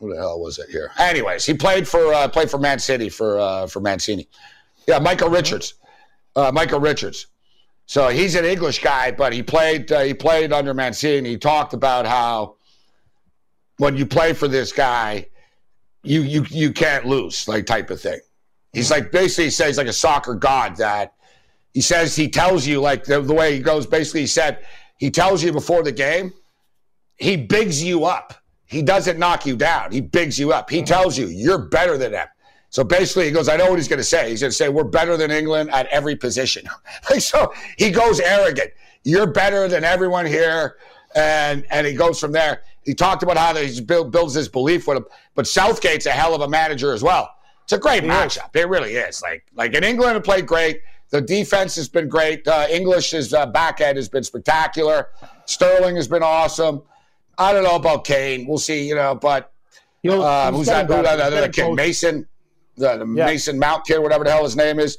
Who the hell was it here? Anyways, he played for uh, played for Man City for uh, for Mancini. Yeah, Michael Richards, uh, Michael Richards. So he's an English guy, but he played uh, he played under Mancini. He talked about how when you play for this guy, you you you can't lose, like type of thing. He's like basically he says he's like a soccer god. That he says he tells you like the, the way he goes. Basically, he said he tells you before the game. He bigs you up. He doesn't knock you down. He bigs you up. He mm-hmm. tells you, you're better than them. So basically, he goes, I know what he's going to say. He's going to say, we're better than England at every position. Like, so he goes arrogant. You're better than everyone here. And and he goes from there. He talked about how he build, builds his belief with him. But Southgate's a hell of a manager as well. It's a great yeah. matchup. It really is. Like, like in England, it played great. The defense has been great. Uh, English's uh, back end has been spectacular. Sterling has been awesome. I don't know about Kane. We'll see, you know, but uh, who's that? Who that other kid? Coach. Mason, the, the yeah. Mason Mount kid, whatever the hell his name is.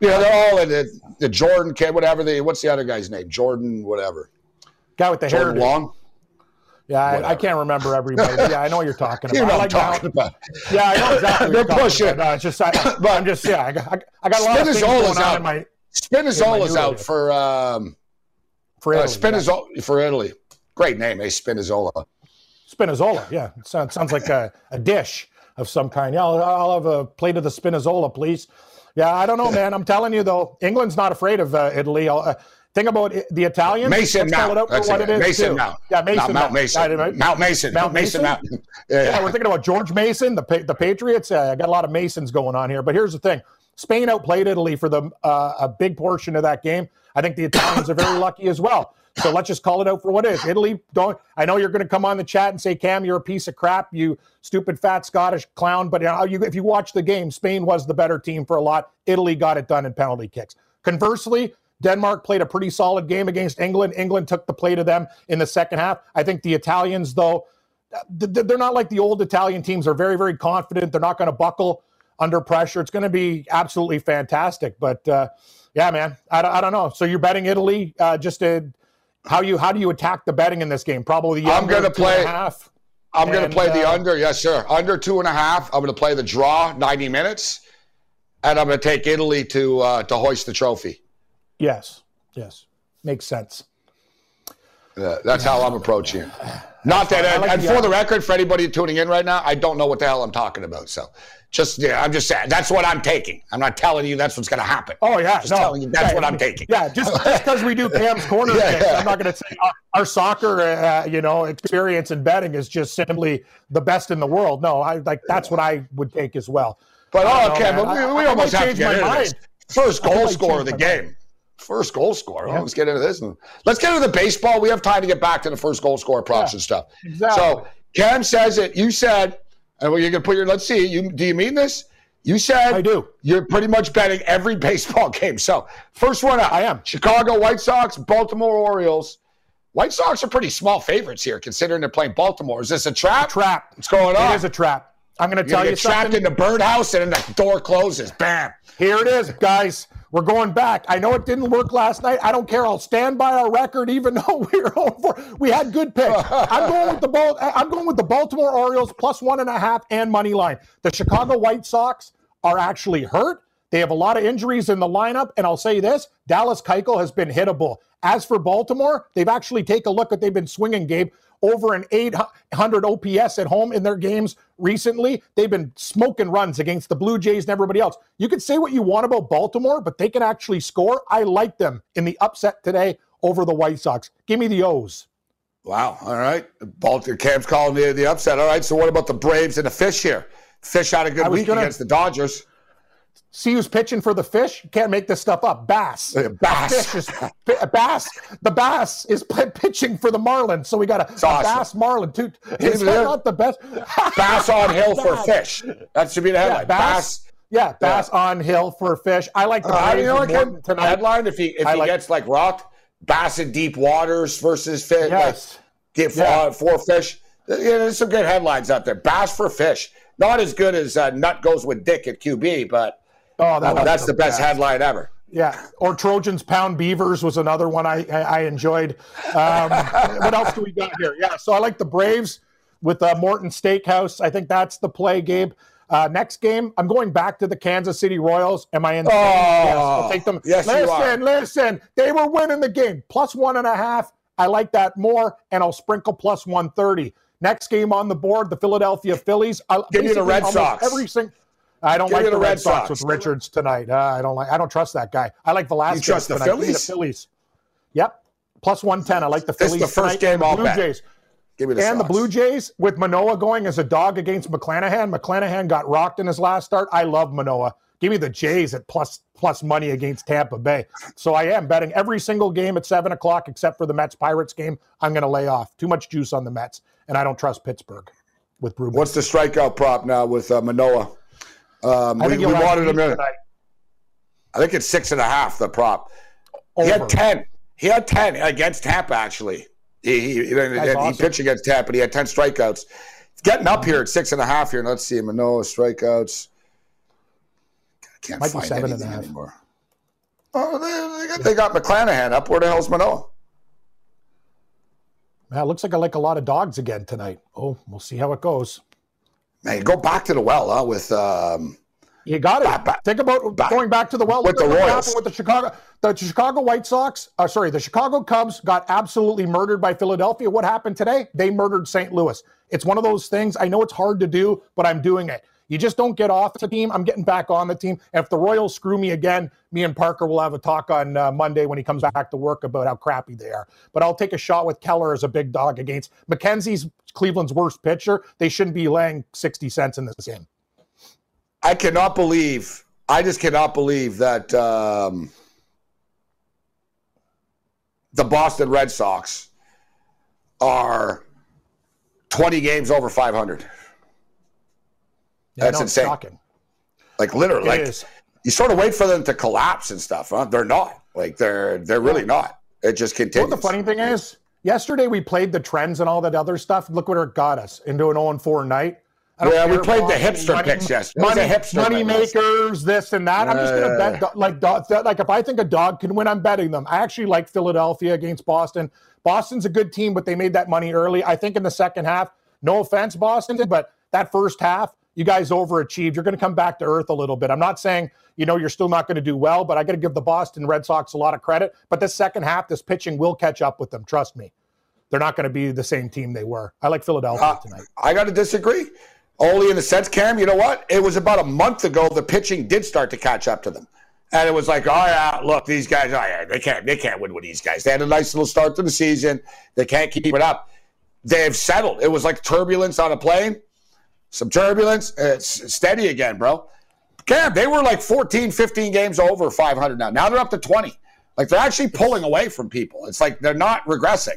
You know, they're all in the, the Jordan kid, whatever. The What's the other guy's name? Jordan, whatever. Guy with the Jordan hair. Jordan Long? Yeah, I, I can't remember everybody. But yeah, I know what you're talking about. You know what I'm talking about. Yeah, I know exactly what you're talking pushing. about. No, it's just, I, but I'm just, yeah, I got, I got a lot Spinazola's of things going out. on in my Spinazola's out later. for um, for Italy. Uh, Spinazol- yeah. For Italy. Great name, eh? Spinazzola. Spinazzola, yeah. It sounds, sounds like a, a dish of some kind. Yeah, I'll, I'll have a plate of the Spinazzola, please. Yeah, I don't know, man. I'm telling you, though, England's not afraid of uh, Italy. Uh, think about it, the Italians. Mason Mount. It That's what it. it is, Mason too. Mount. Yeah, Mason no, Mount. Mason. Mount Mason. Mount Mason. Mount Mason. Mount. Yeah, yeah, we're thinking about George Mason, the pa- the Patriots. Uh, I got a lot of Masons going on here. But here's the thing. Spain outplayed Italy for the uh, a big portion of that game. I think the Italians are very lucky as well. So let's just call it out for what it is. Italy, don't. I know you're going to come on the chat and say, Cam, you're a piece of crap, you stupid fat Scottish clown. But you know, you, if you watch the game, Spain was the better team for a lot. Italy got it done in penalty kicks. Conversely, Denmark played a pretty solid game against England. England took the play to them in the second half. I think the Italians, though, they're not like the old Italian teams. They're very, very confident. They're not going to buckle under pressure. It's going to be absolutely fantastic. But, uh, yeah, man, I, I don't know. So you're betting Italy uh, just to... How you how do you attack the betting in this game? Probably the under I'm gonna two play, and a half. I'm and, gonna play uh, the under, yes sir. Under two and a half. I'm gonna play the draw ninety minutes, and I'm gonna take Italy to uh, to hoist the trophy. Yes, yes, makes sense. Uh, that's how I'm approaching it. Not that, and, like and the for other. the record, for anybody tuning in right now, I don't know what the hell I'm talking about. So, just yeah, I'm just saying that's what I'm taking. I'm not telling you that's what's going to happen. Oh yeah, just no, telling you that's yeah, what I'm taking. Yeah, just because we do Pam's Corner, yeah, things, yeah. I'm not going to say our, our soccer, uh, you know, experience in betting is just simply the best in the world. No, I like that's what I would take as well. But oh, okay, know, but we, we I, almost I have to get into mind. this. First goal scorer of the game. Mind. First goal scorer. Yeah. Let's get into this. Let's get into the baseball. We have time to get back to the first goal scorer props yeah, and stuff. Exactly. So Cam says it. You said, and well, you're gonna put your. Let's see. You do you mean this? You said I do. You're pretty much betting every baseball game. So first one up, I am Chicago White Sox, Baltimore Orioles. White Sox are pretty small favorites here, considering they're playing Baltimore. Is this a trap? A trap. What's going on? It is a trap. I'm gonna you're tell gonna you get something. Trapped in the birdhouse, and then the door closes. Bam. Here it is, guys. We're going back. I know it didn't work last night. I don't care. I'll stand by our record, even though we were oh and four. We had good picks. I'm going with the ball. I'm going with the Baltimore Orioles plus one and a half and money line. The Chicago White Sox are actually hurt. They have a lot of injuries in the lineup, and I'll say this, Dallas Keuchel has been hittable. As for Baltimore, they've actually taken a look at they've been swinging, Gabe, over an eight hundred O P S at home in their games recently. They've been smoking runs against the Blue Jays and everybody else. You can say what you want about Baltimore, but they can actually score. I like them in the upset today over the White Sox. Give me the O's. Wow, all right. Baltimore Cam's calling the, the upset. All right, so what about the Braves and the Fish here? Fish had a good week gonna- against the Dodgers. See who's pitching for the Fish? You can't make this stuff up. Bass. Bass. The, is, bass, the Bass is pitching for the Marlins, so we got a, a awesome. Bass Marlin. Too. Is that not the best? Bass on Hill for Fish. That should be the headline. Yeah, bass. bass. Yeah, Bass yeah. on Hill for Fish. I like the uh, you know like him, tonight. Headline, if he, if he like, gets like rocked, Bass in deep waters versus Fish. Yes. Like, get for, yeah. uh, for Fish. Yeah, there's some good headlines out there. Bass for Fish. Not as good as uh, Nut Goes with Dick at Q B, but Oh, that oh that's the best bad. headline ever. Yeah, or Trojans Pound Beavers was another one I I, I enjoyed. Um, what else do we got here? Yeah, so I like the Braves with uh, Morton Steakhouse. I think that's the play, Gabe. Uh, next game, I'm going back to the Kansas City Royals. Am I in the oh, game? Yes, I'll take them. Yes, listen, you are. listen, they were winning the game. Plus one and a half. I like that more, and I'll sprinkle plus one thirty. Next game on the board, the Philadelphia Phillies. I, Give me the Red Sox. Every single. I don't Give like the, the Red, Red Sox, Sox with Richards tonight. Uh, I don't like. I don't trust that guy. I like Velasquez. You trust the Phillies? the Phillies? Yep, plus one ten. I like the Phillies. This is the first game all back. Give me the and Sox. The Blue Jays with Manoah going as a dog against McClanahan. McClanahan got rocked in his last start. I love Manoah. Give me the Jays at plus plus money against Tampa Bay. So I am betting every single game at seven o'clock except for the Mets Pirates game. I'm going to lay off. Too much juice on the Mets, and I don't trust Pittsburgh with Brubaker. What's the strikeout prop now with uh, Manoah? Um, I we, think we wanted him in. I think it's six and a half. The prop. Over. He had ten. He had ten against Tampa. Actually, he he, he, awesome. he pitched against Tampa. But he had ten strikeouts. He's getting up mm-hmm. here at six and a half here. And let's see, Manoah strikeouts. I can't Might find seven anything and a half. anymore. Oh, they, they, got, they got McClanahan up. Where the hell's Manoah? Man, it looks like I like a lot of dogs again tonight. Oh, we'll see how it goes. Man, go back to the well, huh? With um, you got it. Back, back, Think about back, going back to the well. With the Royals, with the Chicago, the Chicago White Sox. Uh, sorry, the Chicago Cubs got absolutely murdered by Philadelphia. What happened today? They murdered Saint Louis. It's one of those things. I know it's hard to do, but I'm doing it. You just don't get off the team. I'm getting back on the team. And if the Royals screw me again, me and Parker will have a talk on uh, Monday when he comes back to work about how crappy they are. But I'll take a shot with Keller as a big dog against McKenzie's Cleveland's worst pitcher. They shouldn't be laying sixty cents in this game. I cannot believe, I just cannot believe that um, the Boston Red Sox are twenty games over five hundred. Yeah, That's no, insane. Shocking. Like literally, it like is. You sort of wait for them to collapse and stuff. Huh? They're not. Like they're they're really not. It just continues. You know what the funny thing is? Yesterday we played the trends and all that other stuff. Look what it got us into an oh and four night. Yeah, we played the hipster money, picks yesterday. Money, hipster money makers, this and that. I'm just going to bet do- like do- like if I think a dog can win, I'm betting them. I actually like Philadelphia against Boston. Boston's a good team, but they made that money early. I think in the second half. No offense, Boston, but that first half. You guys overachieved. You're going to come back to earth a little bit. I'm not saying, you know, you're still not going to do well, but I got to give the Boston Red Sox a lot of credit. But this second half, this pitching will catch up with them. Trust me. They're not going to be the same team they were. I like Philadelphia uh, tonight. I got to disagree. Only in the sense, Cam, you know what? It was about a month ago the pitching did start to catch up to them. And it was like, oh, yeah, look, these guys, oh, yeah, they can't, they can't win with these guys. They had a nice little start to the season. They can't keep it up. They've settled. It was like turbulence on a plane. Some turbulence. It's steady again, bro. Cam, they were like fourteen, fifteen games over five hundred now. Now they're up to twenty. Like, they're actually pulling away from people. It's like they're not regressing.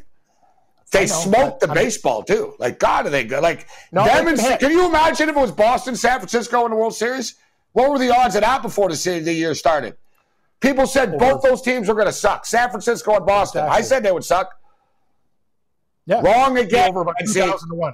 They smoked the I baseball, mean, too. Like, God, are they good? Like, no, them and, can you imagine if it was Boston, San Francisco in the World Series? What were the odds of that before the, city, the year started? People said both those teams were going to suck, San Francisco and Boston. Exactly. I said they would suck. Yeah. Wrong again. Over by two thousand one.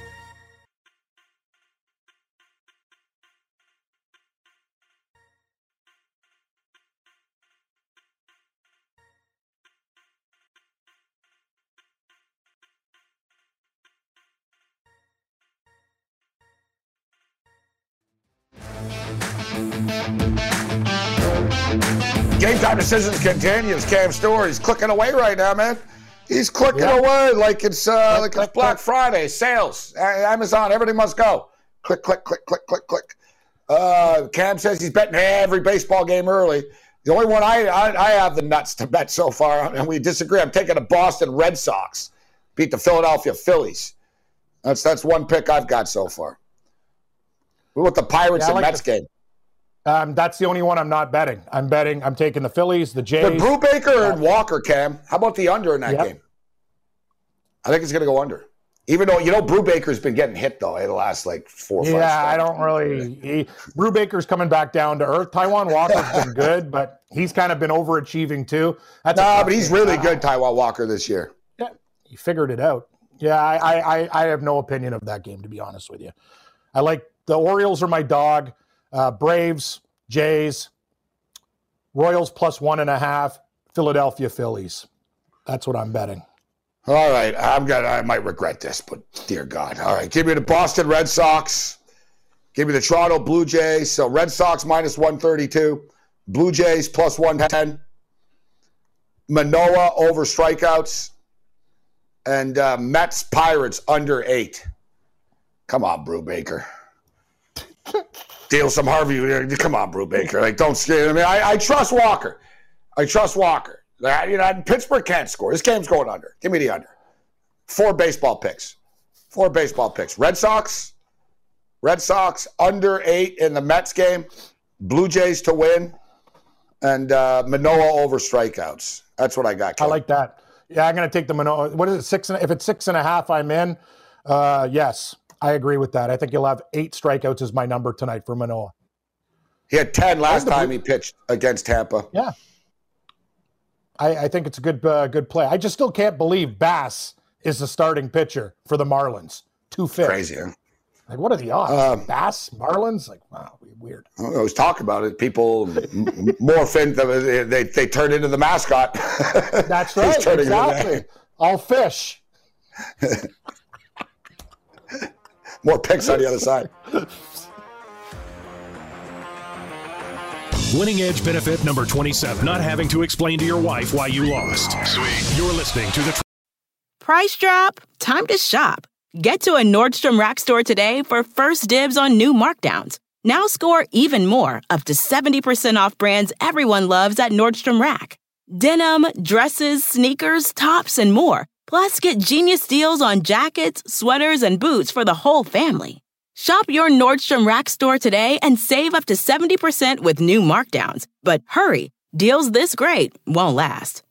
Game Time Decisions continues. Cam Story's clicking away right now, man. He's clicking yeah. away like it's uh, click, like click, it's Black click. Friday sales. Amazon, everything must go. Click, click, click, click, click, click. Uh, Cam says he's betting every baseball game early. The only one I, I I have the nuts to bet so far, and we disagree. I'm taking the Boston Red Sox beat the Philadelphia Phillies. That's that's one pick I've got so far. What about the Pirates yeah, and like Mets the- game? Um, that's the only one I'm not betting. I'm betting. I'm taking the Phillies, the Jays. The Brubaker and Walker, Cam. How about the under in that yep. game? I think it's going to go under. Even though, you know, Brubaker's been getting hit, though, in the last, like, four or five Yeah, I don't really he, – Brubaker's coming back down to earth. Taiwan Walker's been good, but he's kind of been overachieving, too. That's no, but he's game. really good, Taiwan Walker, this year. Yeah, he figured it out. Yeah, I, I, I have no opinion of that game, to be honest with you. I like – the Orioles are my dog. Uh, Braves, Jays, Royals plus one and a half, Philadelphia Phillies. That's what I'm betting. All right. I'm gonna, I might regret this, but dear God. All right. Give me the Boston Red Sox. Give me the Toronto Blue Jays. So Red Sox minus one thirty-two. Blue Jays plus one ten. Manoah over strikeouts. And uh, Mets Pirates under eight. Come on, Brubaker. Deal some Harvey. Come on, Brubaker. Like, don't scare. I mean, I, I trust Walker. I trust Walker. I, you know, Pittsburgh can't score. This game's going under. Give me the under. Four baseball picks. Four baseball picks. Red Sox. Red Sox under eight in the Mets game. Blue Jays to win. And uh, Manoah over strikeouts. That's what I got, Ken. I like that. Yeah, I'm going to take the Manoah. What is it? Six? And, if it's six and a half, I'm in. Uh, yes. I agree with that. I think you'll have eight strikeouts as my number tonight for Manoah. He had ten last time he pitched against Tampa. Yeah. I, I think it's a good uh, good play. I just still can't believe Bass is the starting pitcher for the Marlins. two fifty Crazy, huh? Like, what are the odds? Um, Bass, Marlins? Like, wow, weird. I was talking about it. People morph into, they, they, they turn into the mascot. That's right, exactly. All fish. More picks on the other side. Winning Edge benefit number twenty-seven. Not having to explain to your wife why you lost. Sweet. You're listening to the... Tr- Price drop. Time to shop. Get to a Nordstrom Rack store today for first dibs on new markdowns. Now score even more, up to seventy percent off brands everyone loves at Nordstrom Rack. Denim, dresses, sneakers, tops, and more. Plus, get genius deals on jackets, sweaters, and boots for the whole family. Shop your Nordstrom Rack store today and save up to seventy percent with new markdowns. But hurry, deals this great won't last.